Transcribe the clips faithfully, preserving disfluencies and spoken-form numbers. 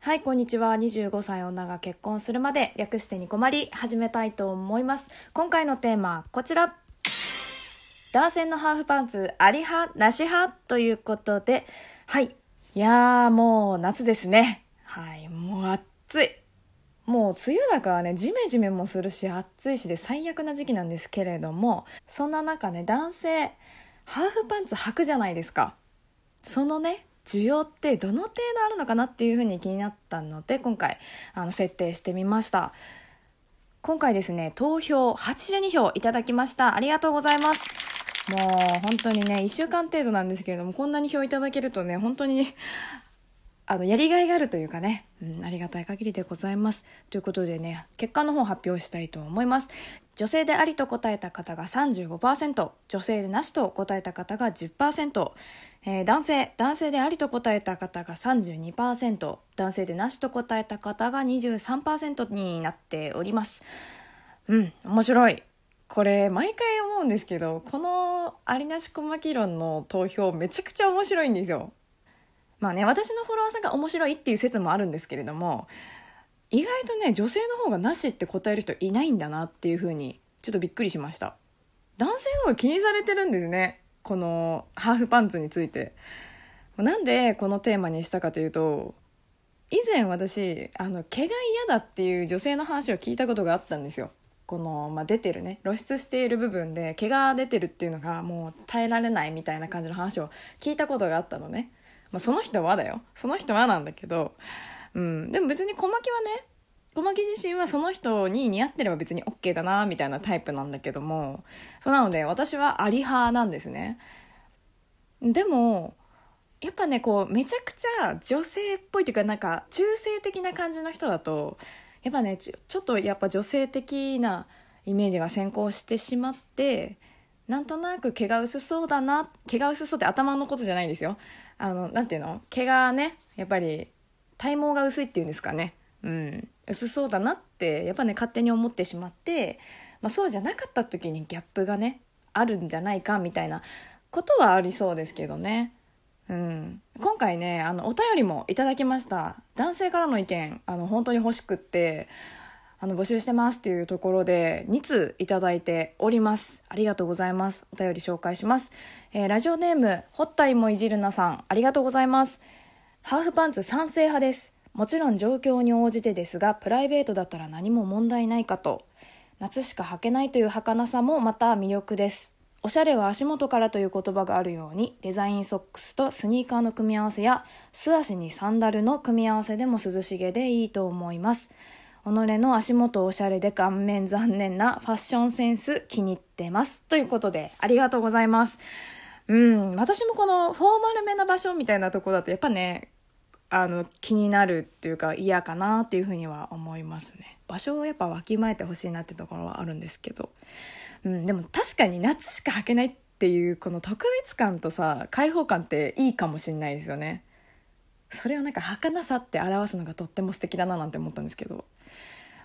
はい、こんにちは。にじゅうごさい女が結婚するまで、略してにこまり、始めたいと思います。今回のテーマこちら、男性のハーフパンツあり派なし派ということで、はい、いやーもう夏ですね。はい、もう暑い、もう梅雨だからね、ジメジメもするし暑いしで最悪な時期なんですけれども、そんな中ね、男性ハーフパンツ履くじゃないですか。そのね、需要ってどの程度あるのかなっていうふうに気になったので、今回あの設定してみました。今回ですね、投票はちじゅうにひょういただきました。ありがとうございます。もう本当にね、いっしゅうかん程度なんですけれども、こんなに票いただけるとね、本当にあのやりがいがあるというかね、うん、ありがたい限りでございます。ということでね、結果の方発表したいと思います。女性でありと答えた方が さんじゅうごパーセント、 女性でなしと答えた方が じゅっパーセント、えー、男性男性でありと答えた方が さんじゅうにパーセント、 男性でなしと答えた方が にじゅうさんパーセント になっております。うん、面白い。これ毎回思うんですけど、このありなしこまき論の投票めちゃくちゃ面白いんですよ。まあね、私のフォロワーさんが面白いっていう説もあるんですけれども、意外とね、女性の方がなしって答える人いないんだなっていう風にちょっとびっくりしました。男性の方が気にされてるんですね、このハーフパンツについて。なんでこのテーマにしたかというと、以前私あの毛が嫌だっていう女性の話を聞いたことがあったんですよ。この、まあ、出てるね、露出している部分で毛が出てるっていうのがもう耐えられないみたいな感じの話を聞いたことがあったのね。まあ、その人はだよ、その人はなんだけど、うん、でも別に小牧はね、小牧自身はその人に似合ってれば別に OK だなみたいなタイプなんだけども、そうなので私はあり派なんですね。でもやっぱね、こうめちゃくちゃ女性っぽいというか、なんか中性的な感じの人だとやっぱね、ちょ、ちょっとやっぱ女性的なイメージが先行してしまって、なんとなく毛が薄そうだな、毛が薄そうって頭のことじゃないんですよ。あの、なんていうの、毛がね、やっぱり体毛が薄いっていうんですかね、うん、薄そうだなってやっぱね勝手に思ってしまって、まあ、そうじゃなかった時にギャップがねあるんじゃないかみたいなことはありそうですけどね、うん、今回ね、あのお便りもいただきました。男性からの意見、あの本当に欲しくって、あの募集してますっていうところでにつういただいております。ありがとうございます。お便り紹介します、えー、ラジオネームほったいもいじるなさん、ありがとうございます。ハーフパンツ賛成派です。もちろん状況に応じてですが、プライベートだったら何も問題ないかと。夏しか履けないという儚さもまた魅力です。おしゃれは足元からという言葉があるように、デザインソックスとスニーカーの組み合わせや素足にサンダルの組み合わせでも涼しげでいいと思います。己の足元おしゃれで顔面残念なファッションセンス気に入ってます。ということでありがとうございます。うん、私もこのフォーマルめな場所みたいなところだとやっぱね、あの気になるっていうか嫌かなっていうふうには思いますね。場所をやっぱわきまえてほしいなってところはあるんですけど、うん、でも確かに夏しか履けないっていうこの特別感とさ、開放感っていいかもしれないですよね。それをなんか儚さって表すのがとっても素敵だななんて思ったんですけど、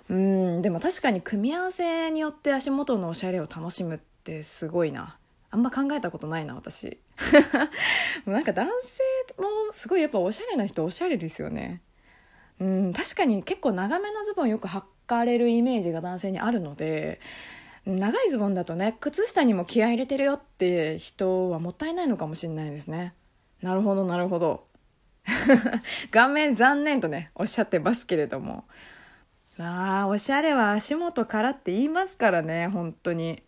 うん、でも確かに組み合わせによって足元のおしゃれを楽しむってすごいな。あんま考えたことないな私もうなんか男性もすごいやっぱおしゃれな人おしゃれですよね。うん、確かに結構長めのズボンよく履かれるイメージが男性にあるので、長いズボンだとね、靴下にも気合い入れてるよって人はもったいないのかもしれないですね。なるほどなるほど顔面残念とねおっしゃってますけれども、あー、おしゃれは足元からって言いますからね。本当に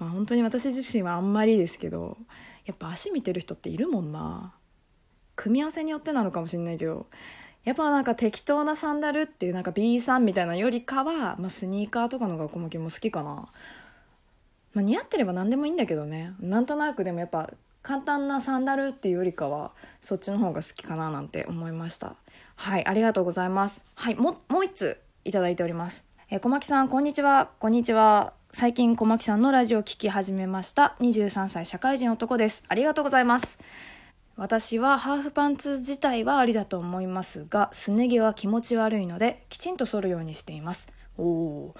まあ、本当に私自身はあんまりですけど、やっぱ足見てる人っているもんな。組み合わせによってなのかもしれないけど、やっぱなんか適当なサンダルっていうなんか B さんみたいなよりかは、まあ、スニーカーとかのが小牧も好きかな、まあ、似合ってれば何でもいいんだけどね。なんとなくでもやっぱ簡単なサンダルっていうよりかはそっちの方が好きかななんて思いました。はい、ありがとうございます。はい、も、もう一ついただいております、えー、小牧さんこんにちは。こんにちは。最近小牧さんのラジオを聞き始めました。にじゅうさんさい社会人男です。ありがとうございます。私はハーフパンツ自体はありだと思いますが、すね毛は気持ち悪いのできちんと剃るようにしています。おー、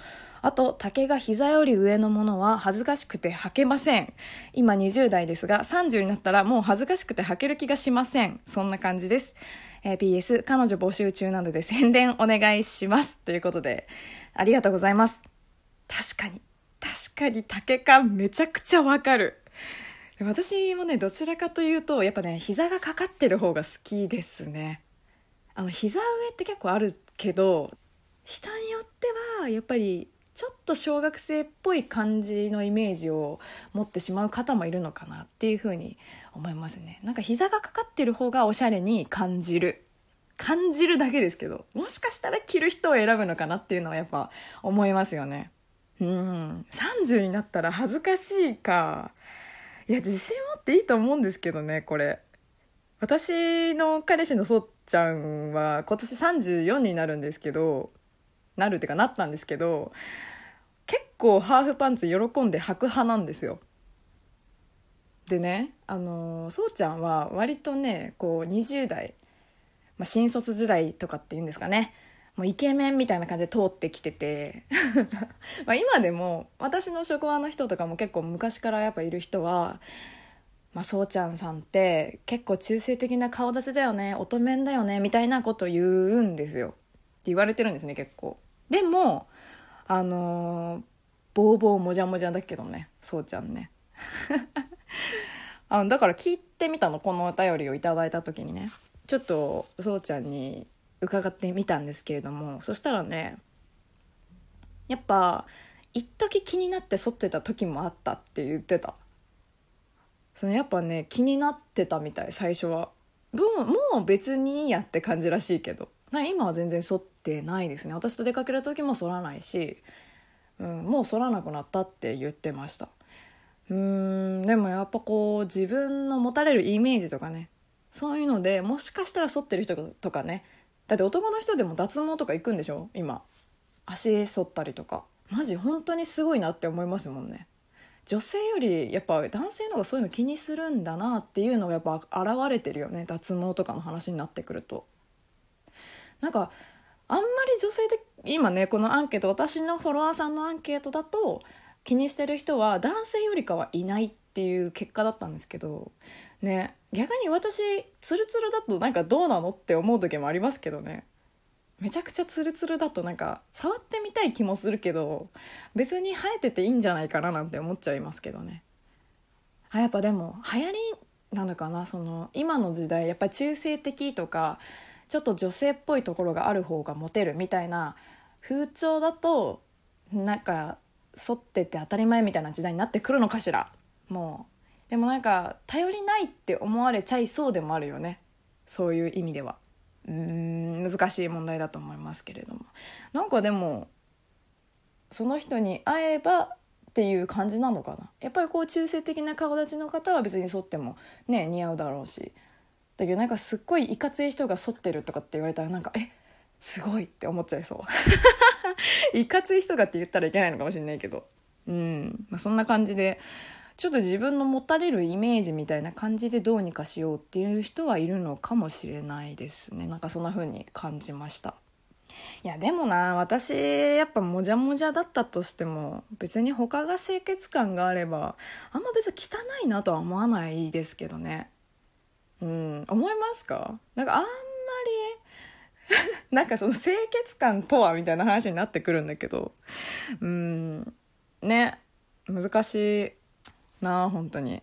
あと丈が膝より上のものは恥ずかしくて履けません。今にじゅうだいですが、さんじゅうになったらもう恥ずかしくて履ける気がしません。そんな感じです。えー、ピーエス 彼女募集中なので宣伝お願いしますということで、ありがとうございます。確かに確かに竹感めちゃくちゃわかる。私もね、どちらかというとやっぱね、膝がかかってる方が好きですね。あの膝上って結構あるけど、人によってはやっぱりちょっと小学生っぽい感じのイメージを持ってしまう方もいるのかなっていうふうに思いますね。なんか膝がかかってる方がおしゃれに感じる感じるだけですけど、もしかしたら着る人を選ぶのかなっていうのはやっぱ思いますよね。うん、さんじゅうになったら恥ずかしいか。いや、自信持っていいと思うんですけどね。これ私の彼氏のそうちゃんは今年さんじゅうよんになるんですけどなるってかなったんですけど、結構ハーフパンツ喜んで履く派なんですよ。でね、あのそうちゃんは割とね、こうにじゅう代、まあ、新卒時代とかっていうんですかね、もうイケメンみたいな感じで通ってきててまあ今でも私の職場の人とかも結構昔からやっぱいる人は、まあ、そうちゃんさんって結構中性的な顔立ちだよね、乙女だよねみたいなこと言うんですよって言われてるんですね、結構。でもあのー、ボーボーもじゃもじゃだけどね、そうちゃんねあのだから聞いてみたの、このお便りをいただいた時にね、ちょっとそうちゃんに伺ってみたんですけれども、そしたらね、やっぱ一時気になって剃ってた時もあったって言ってた。そのやっぱね、気になってたみたい、最初は。もう、もう別にいいやって感じらしいけど、今は全然剃ってないですね。私と出かける時も剃らないし、うん、もう剃らなくなったって言ってました。うーん、でもやっぱこう自分の持たれるイメージとかね、そういうのでもしかしたら剃ってる人とかね、だって男の人でも脱毛とか行くんでしょ今。足剃ったりとか、マジ本当にすごいなって思いますもんね。女性よりやっぱ男性の方がそういうの気にするんだなっていうのがやっぱ現れてるよね、脱毛とかの話になってくると。なんかあんまり女性で今ね、このアンケート、私のフォロワーさんのアンケートだと気にしてる人は男性よりかはいないっていう結果だったんですけどね、逆に私ツルツルだとなんかどうなのって思う時もありますけどね。めちゃくちゃツルツルだとなんか触ってみたい気もするけど、別に生えてていいんじゃないかななんて思っちゃいますけどね。あ、やっぱでも流行りなのかな、その今の時代やっぱ中性的とかちょっと女性っぽいところがある方がモテるみたいな風潮だと、なんか剃ってて当たり前みたいな時代になってくるのかしら。もうでもなんか頼りないって思われちゃいそうでもあるよね、そういう意味では。うーん、難しい問題だと思いますけれども、なんかでもその人に会えばっていう感じなのかな。やっぱりこう中性的な顔立ちの方は別に剃ってもね似合うだろうし、だけどなんかすっごいいかつい人が剃ってるとかって言われたらなんかえすごいって思っちゃいそういかつい人がって言ったらいけないのかもしれないけど、うん、まあ、そんな感じでちょっと自分の持たれるイメージみたいな感じでどうにかしようっていう人はいるのかもしれないですね。なんかそんな風に感じました。いやでもな、私やっぱもじゃもじゃだったとしても別に他が清潔感があればあんま別に汚いなとは思わないですけどね。うん、思いますか？なんかあんまりなんかその清潔感とはみたいな話になってくるんだけど、うんね、難しいなあ本当に。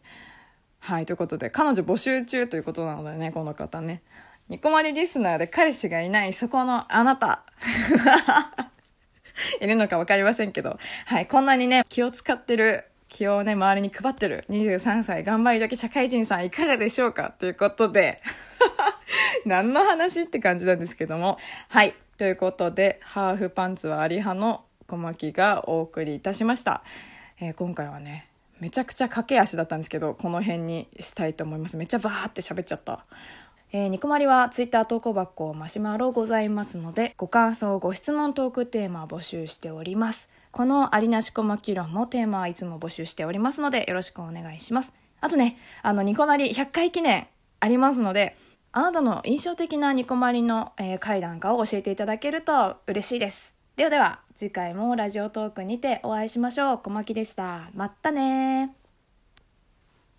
はい、ということで彼女募集中ということなのでね、この方ね、ニコマリリスナーで彼氏がいないそこのあなたいるのか分かりませんけど、はい、こんなにね気を使ってる、気をね周りに配ってるにじゅうさんさい頑張り時社会人さんいかがでしょうかということで何の話って感じなんですけども、はい、ということでハーフパンツはあり派の小牧がお送りいたしました。えー、今回はねめちゃくちゃ駆け足だったんですけど、この辺にしたいと思います。めっちゃバーって喋っちゃった。えー、ニコマリはツイッター投稿箱マシュマロございますので、ご感想ご質問トークテーマ募集しております。このありなし小牧論もテーマはいつも募集しておりますのでよろしくお願いします。あとね、あのニコマリひゃっかい記念ありますので、あなたの印象的なニコマリの、えー、回なんかを教えていただけると嬉しいです。ではでは次回もラジオトークにてお会いしましょう。小牧でした。まったね。